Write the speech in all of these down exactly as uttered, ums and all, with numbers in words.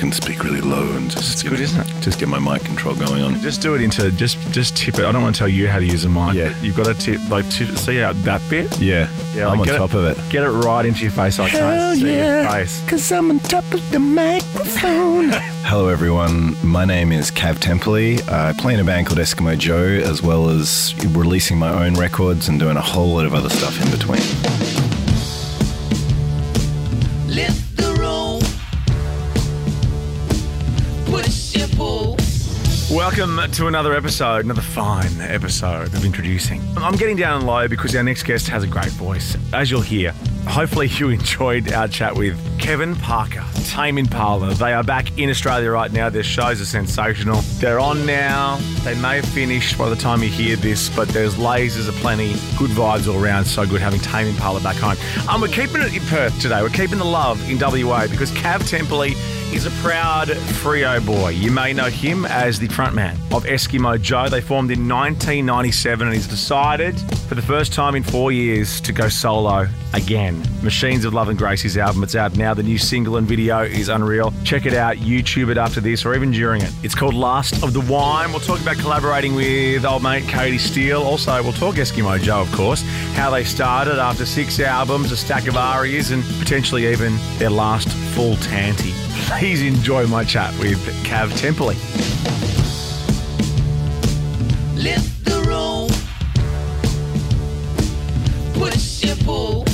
can speak really low and just it's good, get, isn't it? Just get my mic control going on. Just do it into just just tip it. I don't want to tell you how to use a mic. Yeah, but you've got to tip like tip, see out that bit. Yeah, yeah. I'm like on top it, of it. Get it right into your face. I Hell can't see yeah, your face because I'm on top of the microphone. Hello everyone. My name is Kav Temperley. I play in a band called Eskimo Joe, as well as releasing my own records and doing a whole lot of other stuff in between. Welcome to another episode, another fine episode of Introducing. I'm getting down low because our next guest has a great voice. As you'll hear, hopefully you enjoyed our chat with Kevin Parker, Tame Impala. They are back in Australia right now. Their shows are sensational. They're on now. They may have finished by the time you hear this, but there's lasers aplenty. Good vibes all around. So good having Tame Impala back home. Um, we're keeping it in Perth today. We're keeping the love in W A because Kav Temperley is a proud Frio boy. You may know him as the frontman of Eskimo Joe. They formed in nineteen ninety-seven and he's decided for the first time in four years to go solo again. Machines of Love and Grace, his album. It's out now. The new single and video is unreal. Check it out. YouTube it after this or even during it. It's called Last of the Wine. We'll talk about collaborating with old mate Katie Steele. Also, we'll talk Eskimo Joe, of course, how they started after six albums, a stack of arias and potentially even their last full tanty. Please enjoy my chat with Kav Temperley. Lift the rope. Push your boat.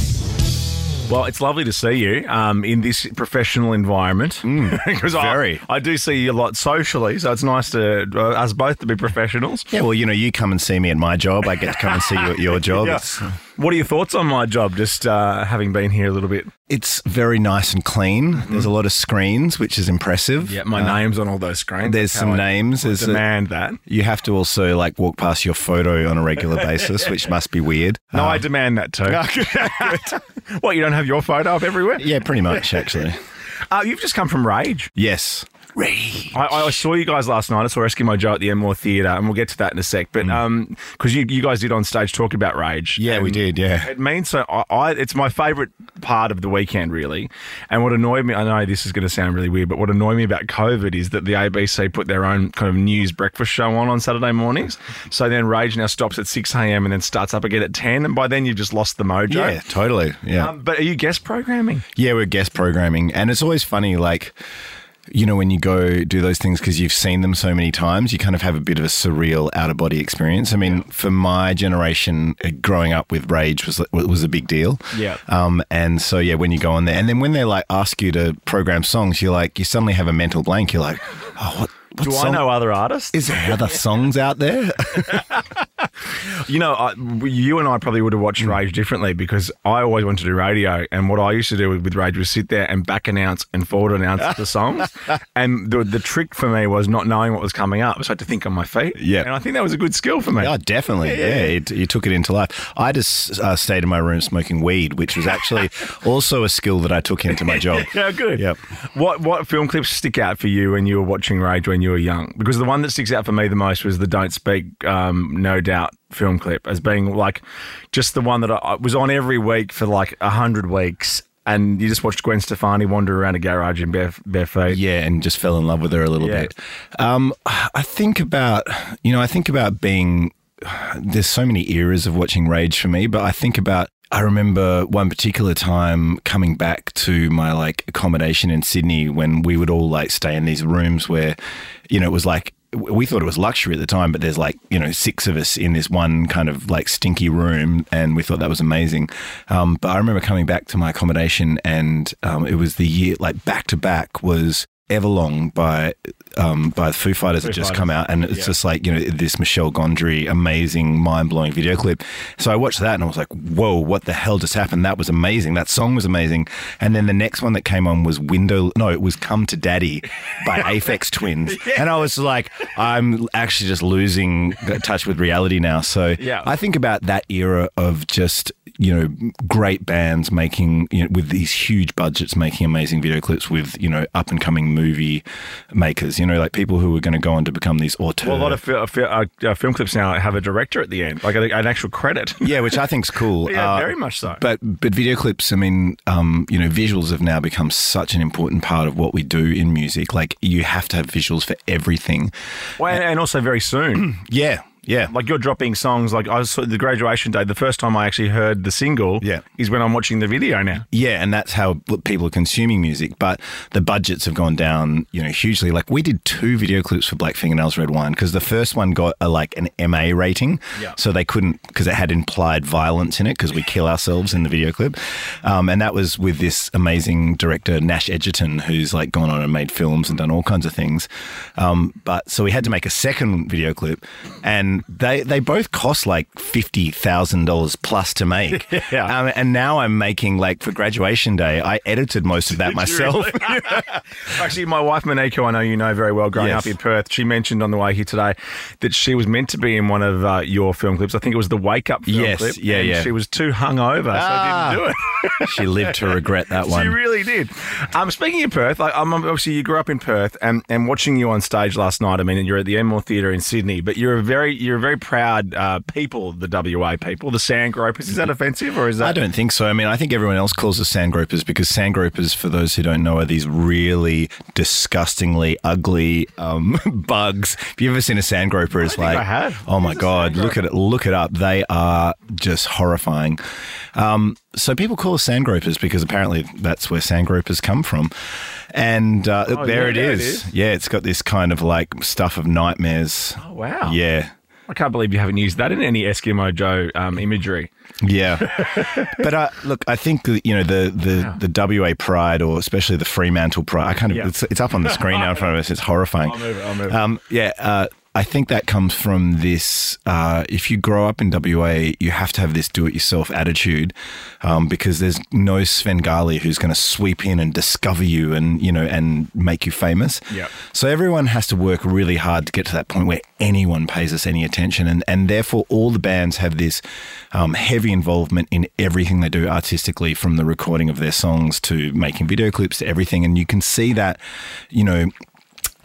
Well, it's lovely to see you um, in this professional environment. Mm, because very. I, I do see you a lot socially, so it's nice to uh, us both to be professionals. Yeah, well, you know, you come and see me at my job. I get to come and see you at your job. Yeah. It's, uh... What are your thoughts on my job, just uh, having been here a little bit? It's very nice and clean. Mm-hmm. There's a lot of screens, which is impressive. Yeah, my uh, name's on all those screens. There's That's some I names. There's demand a, that. You have to also like walk past your photo on a regular basis, which must be weird. No, um, I demand that too. What, you don't have your photo up everywhere? Yeah, pretty much, actually. uh, you've just come from Rage. Yes. Rage. I, I saw you guys last night. I saw Eskimo Joe at the Enmore Theatre, and we'll get to that in a sec. But because um, you, you guys did on stage talk about Rage. Yeah, we did, yeah. It means so. I, I it's my favourite part of the weekend, really. And what annoyed me, I know this is going to sound really weird, but what annoyed me about COVID is that the A B C put their own kind of news breakfast show on on Saturday mornings. So then Rage now stops at six a.m. and then starts up again at ten. And by then you've just lost the mojo. Yeah, totally. Yeah. Um, but are you guest programming? Yeah, we're guest programming. And it's always funny, like... You know, when you go do those things because you've seen them so many times, you kind of have a bit of a surreal out-of-body experience. I mean, yeah. For my generation, growing up with Rage was was a big deal. Yeah. Um. And so, yeah, when you go on there, and then when they, like, ask you to program songs, you're like, you suddenly have a mental blank. You're like, oh, what? What Do song? I know other artists? Is there other songs out there? You know, I, you and I probably would have watched Rage differently because I always wanted to do radio, and what I used to do with, with Rage was sit there and back announce and forward announce the songs. And the, the trick for me was not knowing what was coming up, so I had to think on my feet. Yeah, and I think that was a good skill for me. Oh, definitely. Yeah, yeah. It, you took it into life. I just uh, stayed in my room smoking weed, which was actually also a skill that I took into my job. Yeah, good. Yep. What what film clips stick out for you when you were watching Rage when you? you were young? Because the one that sticks out for me the most was the Don't Speak, um, No Doubt film clip as being like just the one that I, I was on every week for like one hundred weeks. And you just watched Gwen Stefani wander around a garage in bare, bare feet. Yeah, and just fell in love with her a little yeah. bit. Um, I think about, you know, I think about being, there's so many eras of watching Rage for me, but I think about I remember one particular time coming back to my like accommodation in Sydney when we would all like stay in these rooms where, you know, it was like, we thought it was luxury at the time, but there's like, you know, six of us in this one kind of like stinky room and we thought that was amazing. Um, but I remember coming back to my accommodation and um, it was the year, like back to back was Everlong by um, by the Foo Fighters Foo had just Fighters. come out and it's yeah. just like, you know, this Michelle Gondry amazing mind-blowing video clip. So I watched that and I was like, whoa, what the hell just happened? That was amazing. That song was amazing. And then the next one that came on was Window no it was Come to Daddy by Aphex Twins. Yeah. And I was like, I'm actually just losing touch with reality now. So yeah. I think about that era of just, you know, great bands making, you know, with these huge budgets making amazing video clips with, you know, up and coming movie makers, you know, like people who are going to go on to become these auteurs. Well, a lot of fil fil uh, uh, film clips now have a director at the end, like an actual credit. Yeah, which I think's cool. Yeah, uh, very much so. But but video clips, I mean, um, you know, visuals have now become such an important part of what we do in music. Like, you have to have visuals for everything. Well, and, and also very soon. Yeah. Yeah. Like, you're dropping songs. Like, I saw the Graduation Day. The first time I actually heard the single yeah. is when I'm watching the video now. Yeah, and that's how people are consuming music. But the budgets have gone down, you know, hugely. Like, we did two video clips for Black Fingernails Red Wine because the first one got a, like an M A rating. Yeah. So they couldn't, because it had implied violence in it, because we kill ourselves in the video clip. Um, and that was with this amazing director, Nash Edgerton, who's like gone on and made films and done all kinds of things. Um, but so we had to make a second video clip, and They they both cost like fifty thousand dollars plus to make. Yeah. Um, and now I'm making, like, for Graduation Day, I edited most of that myself. Really? Actually, my wife, Monique, I know you know very well, growing yes. up in Perth, she mentioned on the way here today that she was meant to be in one of uh, your film clips. I think it was the Wake Up film yes. clip. Yeah, and yeah. she was too hungover, ah. so I didn't do it. She lived to regret that one. She really did. Um, speaking of Perth, like, I'm, obviously you grew up in Perth, and, and watching you on stage last night, I mean, you're at the Enmore Theatre in Sydney, but you're a very... You're very proud uh, people, the W A people, the Sandgropers. Is that offensive, or is that? I don't think so. I mean, I think everyone else calls us Sandgropers because Sandgropers, for those who don't know, are these really disgustingly ugly um, bugs. Have you ever seen a Sandgroper? It's like, I have. Oh my God, look at it, look it up. They are just horrifying. Um, so people call us Sandgropers because apparently that's where Sandgropers come from. And uh, oh, there, yeah, it, there is. it is. Yeah, it's got this kind of like stuff of nightmares. Oh, wow. Yeah. I can't believe you haven't used that in any Eskimo Joe um, imagery. Yeah. But uh, look, I think, you know, the the, wow. the W A pride, or especially the Fremantle pride, I kind of, yeah. it's, it's up on the screen now in front of us. It's horrifying. I'll move it. I'll move it. Um, yeah. Uh, I think that comes from this, uh, if you grow up in W A, you have to have this do-it-yourself attitude um, because there's no Svengali who's going to sweep in and discover you and, you know, and make you famous. Yep. So everyone has to work really hard to get to that point where anyone pays us any attention, and, and therefore all the bands have this um, heavy involvement in everything they do artistically, from the recording of their songs to making video clips to everything. And you can see that, you know,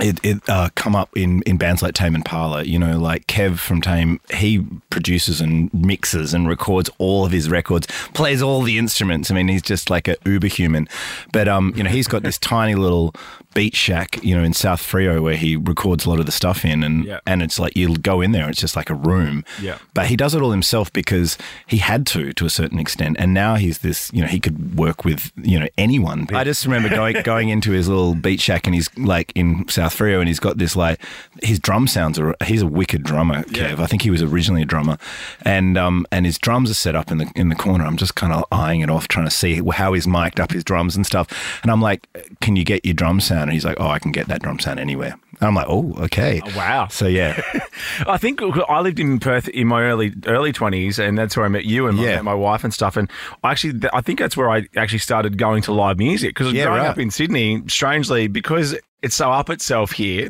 It, it uh, come up in, in bands like Tame Impala, you know, like Kev from Tame. He produces and mixes and records all of his records, plays all the instruments. I mean, he's just like an uber human. But, um, you know, he's got this tiny little beat shack, you know, in South Freo where he records a lot of the stuff in, and, yeah. and it's like you'll go in there and it's just like a room. Yeah. But he does it all himself because he had to, to a certain extent. And now he's this, you know, he could work with, you know, anyone. I just remember going, going into his little beat shack, and he's like in South Freo, and he's got this, like, his drum sounds are, he's a wicked drummer, Kev. Yeah. I think he was originally a drummer, and um and his drums are set up in the in the corner. I'm just kind of eyeing it off, trying to see how he's mic'd up his drums and stuff, and I'm like, can you get your drum sound? And he's like, oh, I can get that drum sound anywhere. And I'm like, oh, okay. Oh, wow. So yeah. I think I lived in Perth in my early early twenties, and that's where I met you and my, yeah. my wife and stuff, and I actually I think that's where I actually started going to live music, because yeah, growing right. up in Sydney, strangely, because it's so up itself here.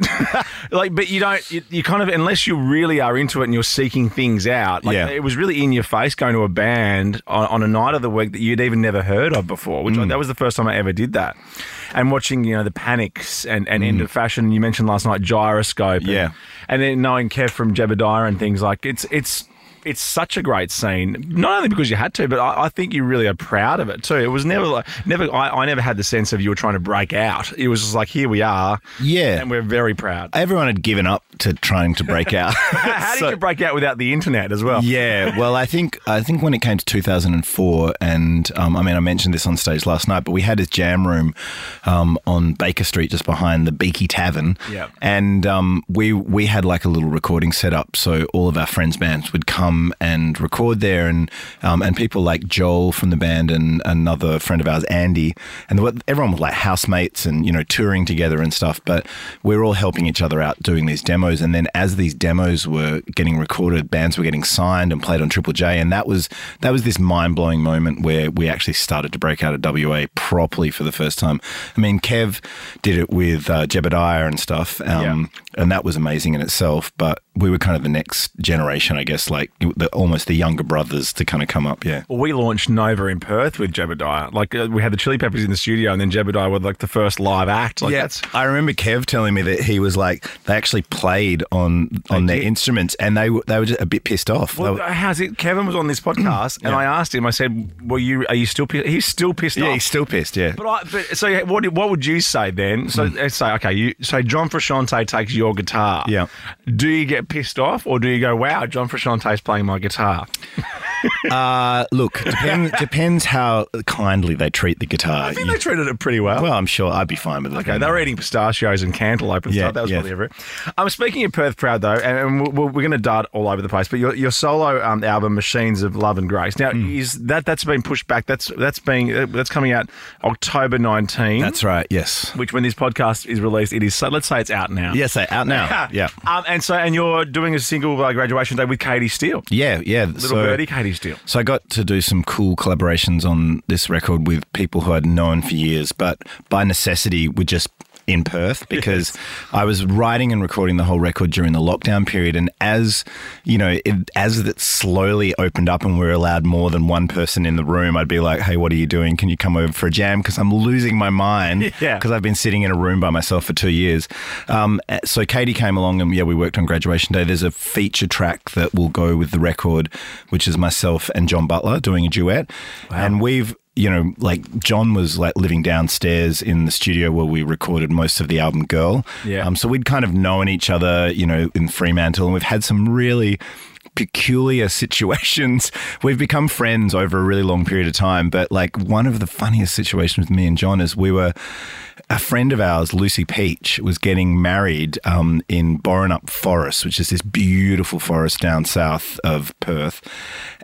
Like, but you don't, you, you kind of, unless you really are into it and you're seeking things out, like, yeah. it was really in your face going to a band on, on a night of the week that you'd even never heard of before, which mm. like, that was the first time I ever did that. And watching, you know, the Panics and, and mm. End of Fashion, you mentioned last night, Gyroscope. And, yeah. and then knowing Kev from Jebediah and things, like, it's, it's, it's such a great scene, not only because you had to, but I, I think you really are proud of it too. It was never like, never, I, I never had the sense of you were trying to break out. It was just like, here we are. Yeah. And we're very proud. Everyone had given up to trying to break out. how, how so, did you break out without the internet as well? Yeah. Well, I think, I think when it came to two thousand four, and um, I mean, I mentioned this on stage last night, but we had this jam room um, on Baker Street, just behind the Beaky Tavern. Yeah. And um, we, we had like a little recording set up. So all of our friends' bands would come and record there, and um, and people like Joel from the band and another friend of ours, Andy, and everyone was like housemates and, you know, touring together and stuff, but we were all helping each other out doing these demos. And then as these demos were getting recorded, bands were getting signed and played on Triple J, and that was that was this mind-blowing moment where we actually started to break out of W A properly for the first time. I mean, Kev did it with uh, Jebediah and stuff, um, yeah. and that was amazing in itself, but we were kind of the next generation, I guess, like the, almost the younger brothers to kind of come up, yeah. Well, we launched Nova in Perth with Jebediah. Like, uh, we had the Chili Peppers in the studio, and then Jebediah was like the first live act. Like, yeah, that's... I remember Kev telling me that he was like, they actually played on on their instruments, and they they were just a bit pissed off. Well, were... how's it? Kevin was on this podcast, and yeah. I asked him. I said, "Well, you are you still pissed?" He's still pissed yeah, off. Yeah, he's still pissed. Yeah. But, I, but so what? What would you say then? So mm. let's say, okay, you so John Frusciante takes your guitar. Yeah. Do you get pissed off, or do you go, "Wow, John Frusciante is playing my guitar"? uh, look, depend, depends how kindly they treat the guitar. I think you, they treated it pretty well. Well, I'm sure I'd be fine with it. Okay, they were eating pistachios and cantaloupe and yeah, stuff. That was yeah. probably everything. Um, speaking of Perth Proud, though, and, and we're, we're going to dart all over the place, but your, your solo um, album, Machines of Love and Grace, now mm. is that that's been pushed back? That's that's being that's coming out October nineteenth. That's right. Yes. Which, when this podcast is released, it is. So let's say it's out now. Yes, yeah, out now. yeah. Um, and so, and you're doing a single uh, Graduation Day with Katie Steele. Yeah, yeah. Little so, birdie, Katie. Deal. So I got to do some cool collaborations on this record with people who I'd known for years, but by necessity were just in Perth because yes. I was writing and recording the whole record during the lockdown period. And as, you know, it, as it slowly opened up and we were allowed more than one person in the room, I'd be like, hey, what are you doing? Can you come over for a jam? Because I'm losing my mind because yeah. I've been sitting in a room by myself for two years. Um, so Katie came along and, yeah, we worked on Graduation Day. There's a feature track that will go with the record, which is myself and John Butler doing a duet. Wow. And we've... you know, like John was like living downstairs in the studio where we recorded most of the album Girl. Yeah. Um, so we'd kind of known each other, you know, in Fremantle, and we've had some really peculiar situations. We've become friends over a really long period of time, but like one of the funniest situations with me and John is we were, a friend of ours, Lucy Peach, was getting married um, in Borenup Forest, which is this beautiful forest down south of Perth.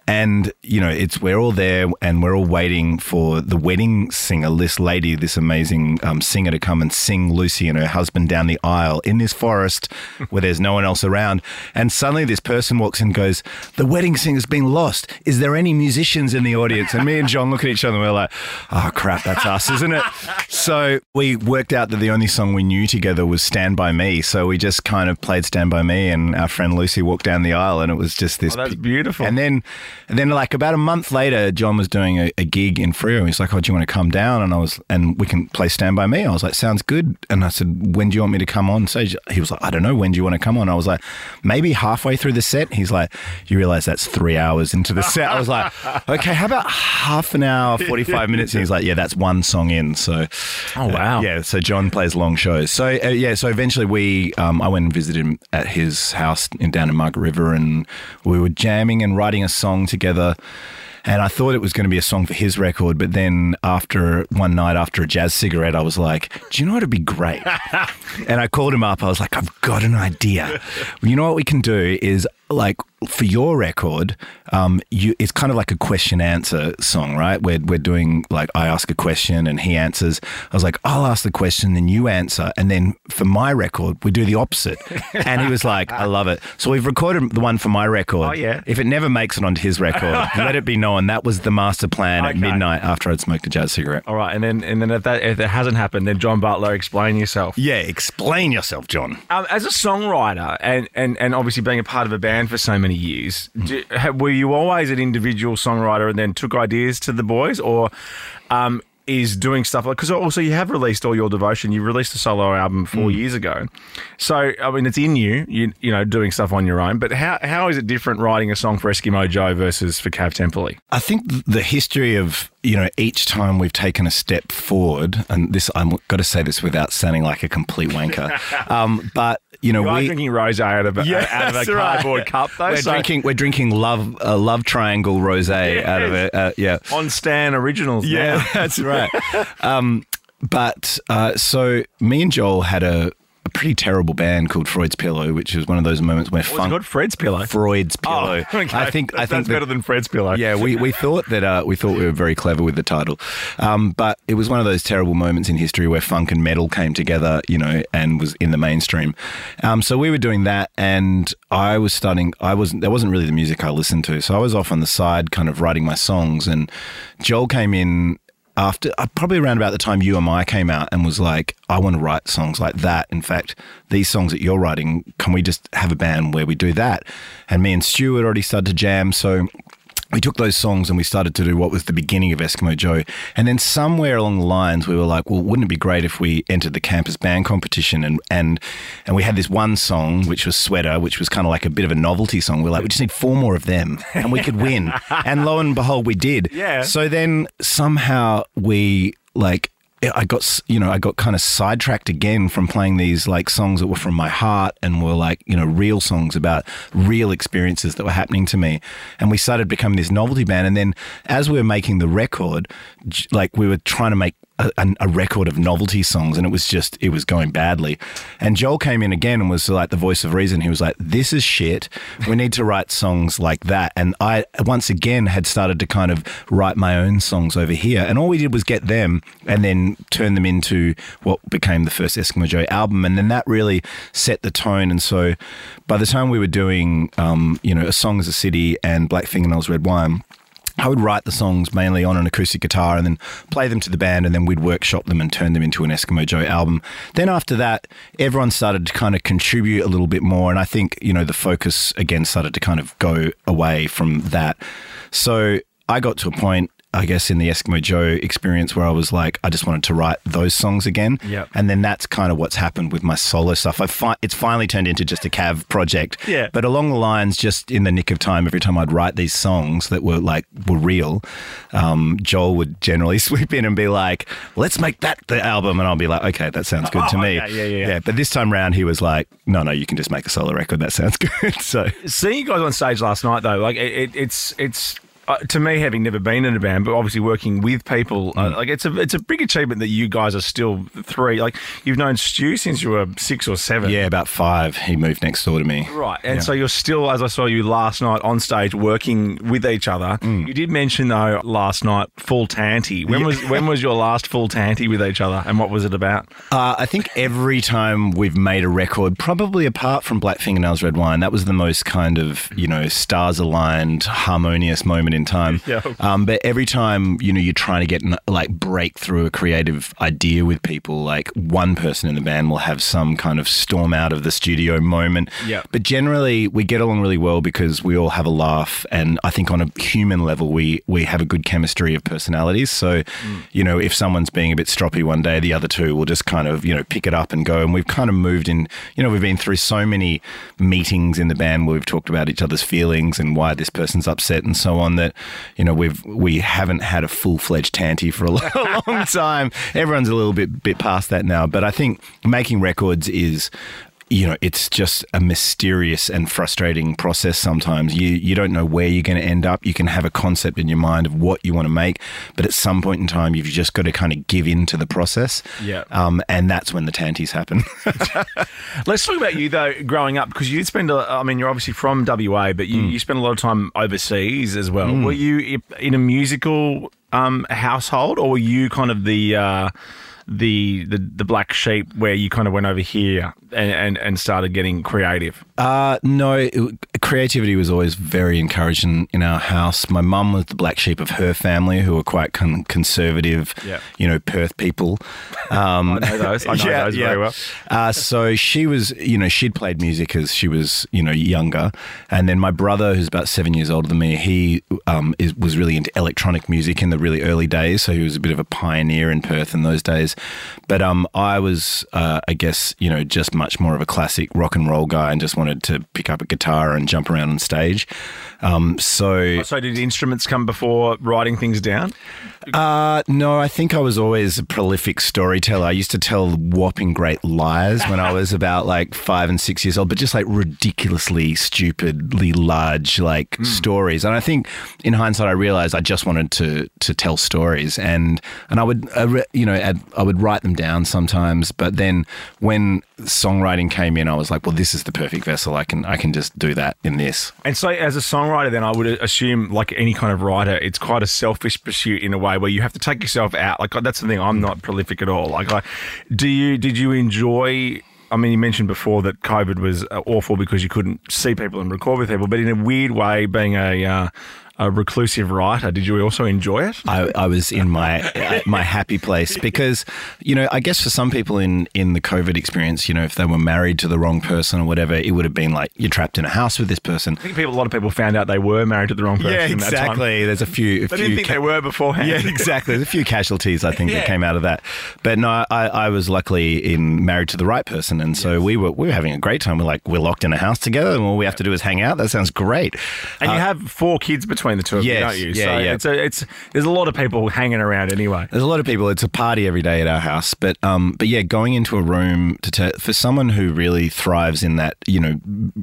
And, you know, it's we're all there and we're all waiting for the wedding singer, this lady, this amazing um, singer to come and sing Lucy and her husband down the aisle in this forest where there's no one else around. And suddenly this person walks in and goes, the wedding singer's been lost. Is there any musicians in the audience? And me and John look at each other and we're like, oh, crap, that's us, isn't it? So we worked out that the only song we knew together was Stand By Me. So we just kind of played Stand By Me and our friend Lucy walked down the aisle and it was just this. Oh, that's beautiful. And then... And then like about a month later, John was doing a, a gig in Freo. He's like, oh, do you want to come down? And I was, and we can play Stand By Me. I was like, sounds good. And I said, when do you want me to come on stage? He was like, I don't know. When do you want to come on? I was like, maybe halfway through the set. He's like, you realize that's three hours into the set. I was like, okay, how about half an hour, forty-five minutes? And he's like, yeah, that's one song in. So, oh, wow. Uh, yeah. So John plays long shows. So, uh, yeah. So eventually we, um, I went and visited him at his house in, down in Margaret River, and we were jamming and writing a song together, and I thought it was going to be a song for his record, but then after one night after a jazz cigarette, I was like, do you know what would be great? And I called him up. I was like, I've got an idea. You know what we can do is, like, for your record, um, you, it's kind of like a question answer song, right? We're we're doing like I ask a question and he answers. I was like, I'll ask the question, then you answer, and then for my record, we do the opposite. And he was like, I love it. So we've recorded the one for my record. Oh yeah. If it never makes it onto his record, let it be known that was the master plan okay. at midnight after I'd smoked a jazz cigarette. All right, and then and then if that if it hasn't happened, then John Butler, explain yourself. Yeah, explain yourself, John. Um, as a songwriter and and and obviously being a part of a band for so many years, do, were you always an individual songwriter and then took ideas to the boys, or um, is doing stuff like, because also you have released all your devotion, you released a solo album four mm. years ago, so I mean it's in you, you you know, doing stuff on your own, but how how is it different writing a song for Eskimo Joe versus for Kav Temperley? I think the history of, you know, each time we've taken a step forward, and this I'm got to say this without sounding like a complete wanker, um, but you know, you are we, drinking rosé out of a, yes, out of a cardboard right. cup, though. We're so. drinking, we're drinking love, uh, love triangle rosé yes. out of it. Uh, yeah, on Stan Originals. Yeah, now. That's right. um, but uh, so me and Joel had a, a pretty terrible band called Freud's Pillow, which was one of those moments where funk. What's it called? Fred's Pillow. Freud's Pillow. Oh, okay. I think I think that's that, better than Fred's Pillow. Yeah, we, we thought that uh, we thought we were very clever with the title, um, but it was one of those terrible moments in history where funk and metal came together, you know, and was in the mainstream. Um, so we were doing that, and I was starting. I wasn't. That wasn't really the music I listened to, so I was off on the side, kind of writing my songs, and Joel came in. after uh, probably around about the time You and I came out and was like, I want to write songs like that. In fact, these songs that you're writing, can we just have a band where we do that? And me and Stu had already started to jam. So we took those songs and we started to do what was the beginning of Eskimo Joe. And then somewhere along the lines, we were like, well, wouldn't it be great if we entered the campus band competition? And and, and we had this one song, which was Sweater, which was kind of like a bit of a novelty song. We were like, we just need four more of them and we could win. And lo and behold, we did. Yeah. So then somehow we like... I got, you know, I got kind of sidetracked again from playing these like songs that were from my heart and were like, you know, real songs about real experiences that were happening to me. And we started becoming this novelty band. And then as we were making the record, like we were trying to make a, a record of novelty songs and it was just, it was going badly. And Joel came in again and was like the voice of reason. He was like, this is shit. We need to write songs like that. And I once again had started to kind of write my own songs over here. And all we did was get them and then turn them into what became the first Eskimo Joe album. And then that really set the tone. And so by the time we were doing, um, you know, A Song is a City and Black Fingernails Red Wine, I would write the songs mainly on an acoustic guitar and then play them to the band and then we'd workshop them and turn them into an Eskimo Joe album. Then after that, everyone started to kind of contribute a little bit more. And I think, you know, the focus again started to kind of go away from that. So I got to a point, I guess, in the Eskimo Joe experience where I was like, I just wanted to write those songs again. Yep. And then that's kind of what's happened with my solo stuff. I fi- It's finally turned into just a Kav project. Yeah. But along the lines, just in the nick of time, every time I'd write these songs that were like, were real, um, Joel would generally swoop in and be like, let's make that the album. And I'll be like, okay, that sounds good oh, to me. Okay, yeah, yeah, yeah. yeah. But this time round, he was like, no, no, you can just make a solo record. That sounds good. So seeing you guys on stage last night though, like it, it, it's, it's, Uh, to me, having never been in a band, but obviously working with people, uh, like it's a it's a big achievement that you guys are still three. Like you've known Stu since you were six or seven. Yeah, about five. He moved next door to me. Right, and yeah. so you're still, as I saw you last night on stage, working with each other. Mm. You did mention though last night full tanty. When yeah. was when was your last full tanty with each other, and what was it about? Uh, I think every time we've made a record, probably apart from Black Fingernails Red Wine, that was the most kind of, you know, stars aligned, harmonious moment in time. Yeah. Um, but every time, you know, you're trying to get like break through a creative idea with people, like one person in the band will have some kind of storm out of the studio moment. Yeah. But generally we get along really well because we all have a laugh. And I think on a human level, we, we have a good chemistry of personalities. So, mm. you know, if someone's being a bit stroppy one day, the other two will just kind of, you know, pick it up and go. And we've kind of moved in, you know, we've been through so many meetings in the band where we've talked about each other's feelings and why this person's upset and so on, that you know, we've we haven't had a full fledged tanty for a long, long time. Everyone's a little bit bit past that now, but I think making records is, you know, it's just a mysterious and frustrating process sometimes. You you don't know where you're going to end up. You can have a concept in your mind of what you want to make, but at some point in time, you've just got to kind of give in to the process. Yeah. Um, and that's when the tanties happen. Let's talk about you, though, growing up, because you spend, a, I mean, you're obviously from W A, but you, mm. you spent a lot of time overseas as well. Mm. Were you in a musical um, household, or were you kind of the... Uh, The, the the black sheep where you kind of went over here and, and, and started getting creative? Uh, no, it, creativity was always very encouraged in, in our house. My mum was the black sheep of her family, who were quite con- conservative, yep. you know, Perth people. Um, I know those. I know yeah, those very yeah. well. Uh, so she was, you know, she'd played music as she was, you know, younger. And then my brother, who's about seven years older than me, he um, is, was really into electronic music in the really early days. So he was a bit of a pioneer in Perth in those days. But um, I was, uh, I guess, you know, just much more of a classic rock and roll guy and just wanted to pick up a guitar and jump around on stage. Um, so, so did instruments come before writing things down? Uh, no, I think I was always a prolific storyteller. I used to tell whopping great lies when I was about like five and six years old, but just like ridiculously, stupidly large like mm. stories. And I think in hindsight, I realized I just wanted to to tell stories, and and I would, uh, you know, at, I would write them down sometimes, but then when songwriting came in, I was like, well, this is the perfect vessel. I can I can just do that in this. And so as a songwriter then, I would assume, like any kind of writer, it's quite a selfish pursuit in a way where you have to take yourself out. Like, that's the thing. I'm not prolific at all. Like, I, do you did you enjoy... I mean, you mentioned before that COVID was awful because you couldn't see people and record with people, but in a weird way, being a... Uh, a reclusive writer. Did you also enjoy it? I, I was in my my happy place because, you know, I guess for some people in, in the COVID experience, you know, if they were married to the wrong person or whatever, it would have been like you're trapped in a house with this person. I think people, a lot of people found out they were married to the wrong person. Yeah, exactly. That time. There's a few. A they few didn't think ca- they were beforehand. Yeah, exactly. There's a few casualties, I think, yeah. that came out of that. But no, I, I was luckily in married to the right person, and so yes. we were we were having a great time. We're like we're locked in a house together, and all we have to do is hang out. That sounds great. And uh, you have four kids between the two of yes, you, don't you? Yeah, so yeah. It's a, it's there's a lot of people hanging around anyway. There's a lot of people. It's a party every day at our house. But um, but yeah, going into a room to t- for someone who really thrives in that, you know,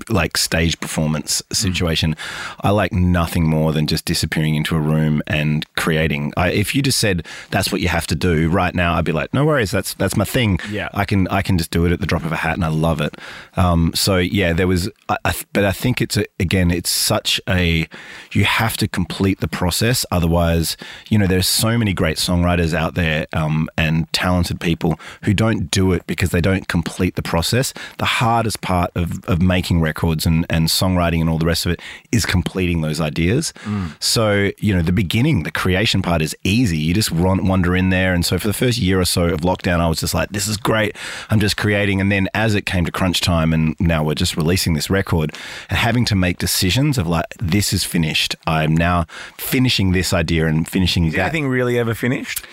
like stage performance situation, mm. I like nothing more than just disappearing into a room and creating. I, if you just said that's what you have to do right now, I'd be like, no worries, that's that's my thing. Yeah, I can I can just do it at the drop of a hat, and I love it. Um, so yeah, there was, I, I, but I think it's a, again, it's such a you have to complete the process, otherwise, you know, there's so many great songwriters out there um, and talented people who don't do it because they don't complete the process. The hardest part of of making records and and songwriting and all the rest of it is completing those ideas. Mm. So, you know, the beginning, the creation part is easy. You just wander in there. And so for the first year or so of lockdown, I was just like, this is great. I'm just creating. And then as it came to crunch time and now we're just releasing this record and having to make decisions of like, this is finished. I'm now finishing this idea and finishing is that. Is anything really ever finished?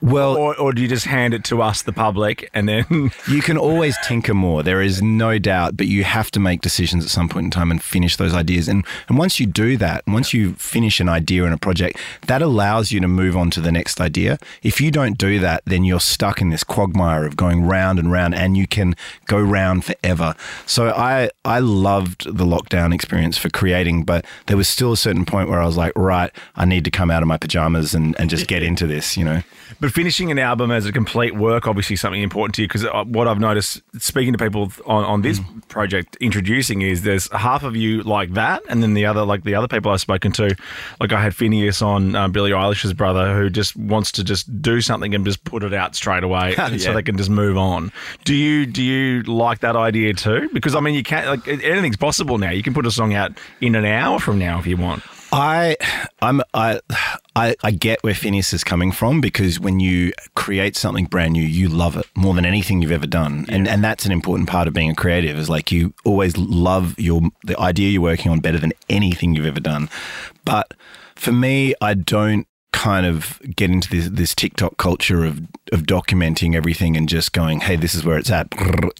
Well, or, or do you just hand it to us, the public, and then you can always tinker more. There is no doubt, but you have to make decisions at some point in time and finish those ideas. And and once you do that, once you finish an idea and a project, that allows you to move on to the next idea. If you don't do that, then you're stuck in this quagmire of going round and round, and you can go round forever. So I I loved the lockdown experience for creating, but there was still a certain point where I was like, right, I need to come out of my pajamas and, and just get into this, you know. But finishing an album as a complete work, obviously something important to you, because what I've noticed speaking to people on, on this mm. project introducing is there's half of you like that, and then the other, like the other people I've spoken to, like I had Finneas on, uh, Billie Eilish's brother, who just wants to just do something and just put it out straight away yeah. so they can just move on. Do you do you like that idea too? Because, I mean, you can't, like, anything's possible now. You can put a song out in an hour from now if you want. I, I'm, I, I, I get where Finneas is coming from, because when you create something brand new, you love it more than anything you've ever done, yeah. and and that's an important part of being a creative. Is like you always love your the idea you're working on better than anything you've ever done. But for me, I don't kind of get into this, this TikTok culture of of documenting everything and just going, hey, this is where it's at,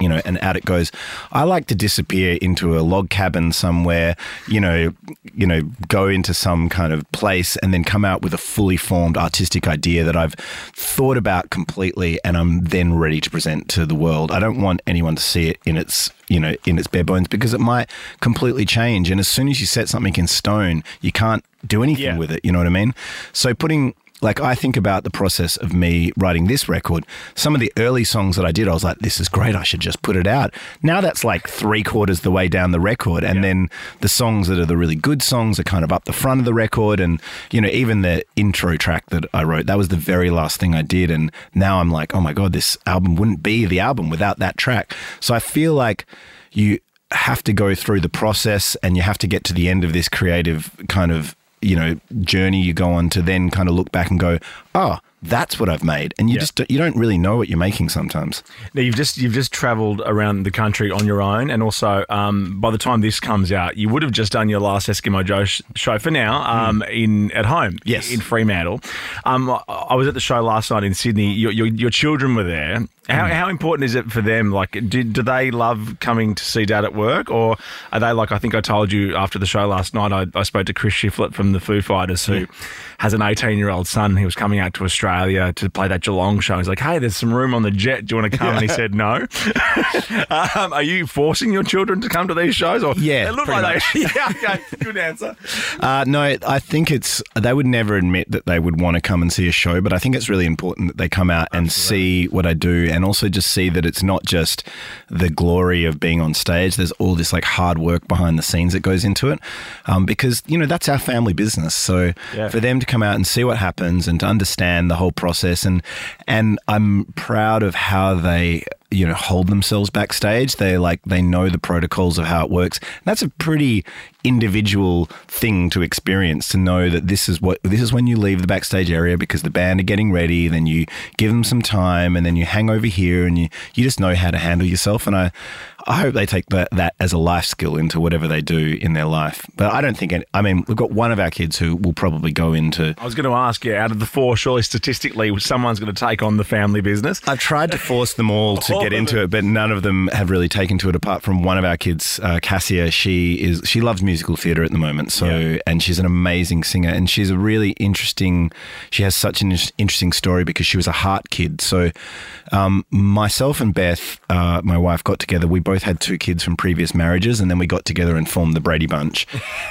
you know, and out it goes. I like to disappear into a log cabin somewhere, you know, you know, go into some kind of place and then come out with a fully formed artistic idea that I've thought about completely and I'm then ready to present to the world. I don't want anyone to see it in its, you know, in its bare bones, because it might completely change. And as soon as you set something in stone, you can't do anything yeah. with it. You know what I mean? So putting... Like, I think about the process of me writing this record. Some of the early songs that I did, I was like, this is great. I should just put it out. Now that's like three quarters the way down the record. And yeah. then the songs that are the really good songs are kind of up the front of the record. And, you know, even the intro track that I wrote, that was the very last thing I did. And now I'm like, oh my God, this album wouldn't be the album without that track. So I feel like you have to go through the process and you have to get to the end of this creative kind of, you know, journey you go on to then kind of look back and go, oh, that's what I've made. And you yeah. just, you don't really know what you're making sometimes. Now, you've just, you've just traveled around the country on your own. And also, um, by the time this comes out, you would have just done your last Eskimo Joe sh- show for now, um, mm. in, at home, yes. in Fremantle. Um, I, I was at the show last night in Sydney. Your, your, your children were there. How, mm. how important is it for them? Like, do, do they love coming to see Dad at work? Or are they like, I think I told you after the show last night, I, I spoke to Chris Shiflett from the Foo Fighters, who yeah. has an eighteen-year-old son who was coming out to Australia to play that Geelong show. He's like, hey, there's some room on the jet. Do you want to come? Yeah. And he said no. um, are you forcing your children to come to these shows? Or yeah, they look like they, yeah, okay, good answer. Uh, no, I think it's, they would never admit that they would want to come and see a show, but I think it's really important that they come out and Absolutely. see what I do, and also just see that it's not just the glory of being on stage. There's all this like hard work behind the scenes that goes into it, um, because, you know, that's our family business. So yeah. for them to come out and see what happens and to understand the whole process, and and I'm proud of how they, you know, hold themselves backstage. They like, they know the protocols of how it works. And that's a pretty individual thing to experience, to know that this is what this is when you leave the backstage area because the band are getting ready, then you give them some time and then you hang over here and you, you just know how to handle yourself. And I I hope they take that, that as a life skill into whatever they do in their life. But I don't think any, I mean, we've got one of our kids who will probably go into... I was going to ask you, out of the four, surely statistically someone's going to take on the family business. I've tried to force them all to all get into it, but none of them have really taken to it apart from one of our kids, uh, Cassia. She is she loves musical theatre at the moment, so yeah. And she's an amazing singer, and she's a really interesting... She has such an interesting story because she was a heart kid. So um, myself and Beth, uh, my wife, got together. We both had two kids from previous marriages, and then we got together and formed the Brady Bunch.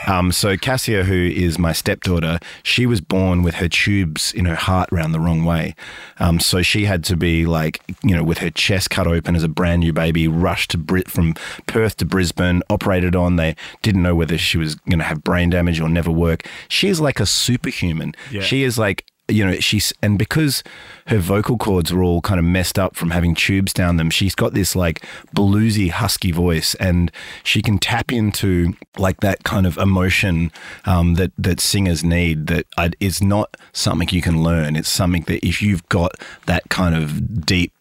Um, so Cassia, who is my stepdaughter, she was born with her tubes in her heart round the wrong way. Um, so she had to be like, you know, with her chest cut open as a brand new baby, rushed to Brit from Perth to Brisbane, operated on. They didn't know whether she was going to have brain damage or never work. She is like a superhuman. Yeah. She is like, you know, she's, and because her vocal cords were all kind of messed up from having tubes down them, she's got this like bluesy, husky voice, and she can tap into like that kind of emotion um, that, that singers need, that I'd, it's not something you can learn. It's something that if you've got that kind of deep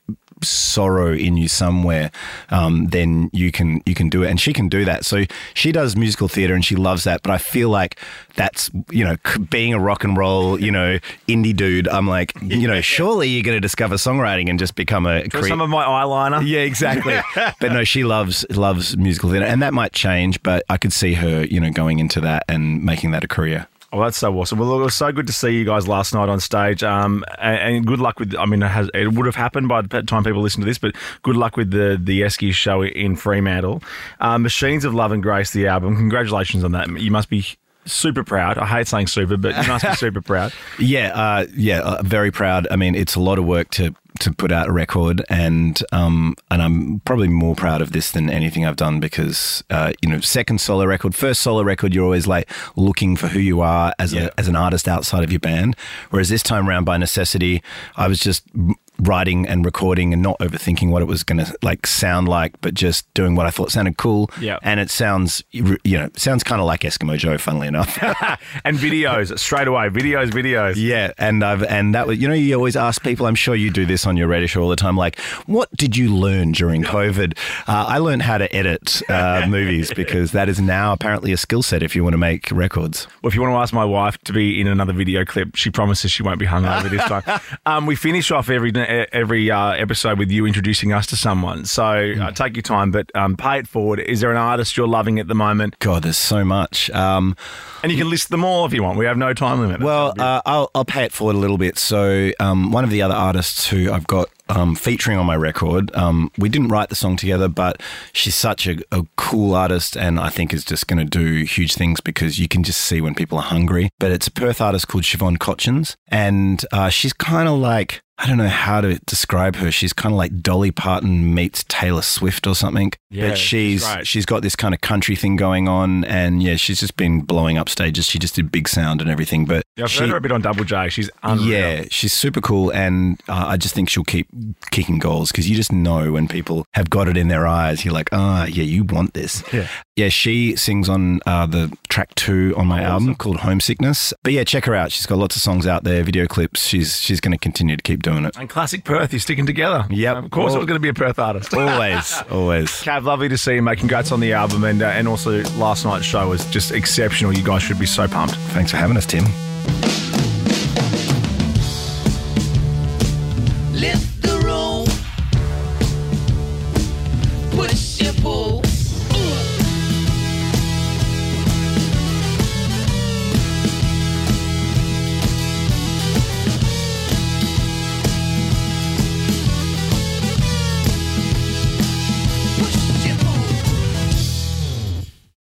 sorrow in you somewhere, um, then you can you can do it, and she can do that. So she does musical theatre and she loves that. But I feel like that's, you know, being a rock and roll, you know, indie dude, I'm like, you know, surely you're going to discover songwriting and just become a cre- some of my eyeliner. Yeah, exactly. But no, she loves loves musical theatre, and that might change. But I could see her, you know, going into that and making that a career. Oh, that's so awesome. Well, it was so good to see you guys last night on stage. Um, and, and good luck with, I mean, it, has, it would have happened by the time people listen to this, but good luck with the, the Eskies show in Fremantle. Uh, Machines of Love and Grace, the album. Congratulations on that. You must be super proud. I hate saying super, but you must be super proud. Yeah, uh, yeah, uh, very proud. I mean, it's a lot of work to... to put out a record, and um, and I'm probably more proud of this than anything I've done because uh, you know, second solo record, first solo record, you're always like looking for who you are as yeah. a, as an artist outside of your band. Whereas this time around, by necessity, I was just writing and recording and not overthinking what it was going to like sound like, but just doing what I thought sounded cool. Yeah, and it sounds, you know, sounds kind of like Eskimo Joe, funnily enough. And videos straight away, videos, videos. Yeah, and I've and that was, you know, you always ask people. I'm sure you do this on your radio show all the time, like, what did you learn during COVID? Uh, I learned how to edit uh, movies because that is now apparently a skill set if you want to make records. Well, if you want to ask my wife to be in another video clip, she promises she won't be hungover this time. Um, we finish off every every uh, episode with you introducing us to someone. So uh, take your time, but um, pay it forward. Is there an artist you're loving at the moment? God, there's so much. Um, and you can list them all if you want. We have no time limit. Well, uh, I'll, I'll pay it forward a little bit. So um, one of the other artists who I've got um, featuring on my record. Um, we didn't write the song together, but she's such a, a cool artist, and I think is just going to do huge things because you can just see when people are hungry. But it's a Perth artist called Siobhan Cotchins, and uh, she's kind of like, I don't know how to describe her. She's kind of like Dolly Parton meets Taylor Swift or something. Yeah, but she's right. She's got this kind of country thing going on, and yeah, she's just been blowing up stages. She just did Big Sound and everything. But yeah, I've she, heard her a bit on Double J. She's unreal. Yeah, she's super cool, and uh, I just think she'll keep kicking goals because you just know when people have got it in their eyes. You're like, ah, oh, yeah, you want this. Yeah, yeah. She sings on uh, the track two on my oh, album awesome. called Homesickness. But yeah, check her out. She's got lots of songs out there, video clips. She's she's going to continue to keep doing it. And classic Perth, you're sticking together. Yeah, um, of course, well, it was going to be a Perth artist. Always, always. Kav, lovely to see you, mate. Congrats on the album, and uh, and also last night's show was just exceptional. You guys should be so pumped. Thanks for having us, Tim.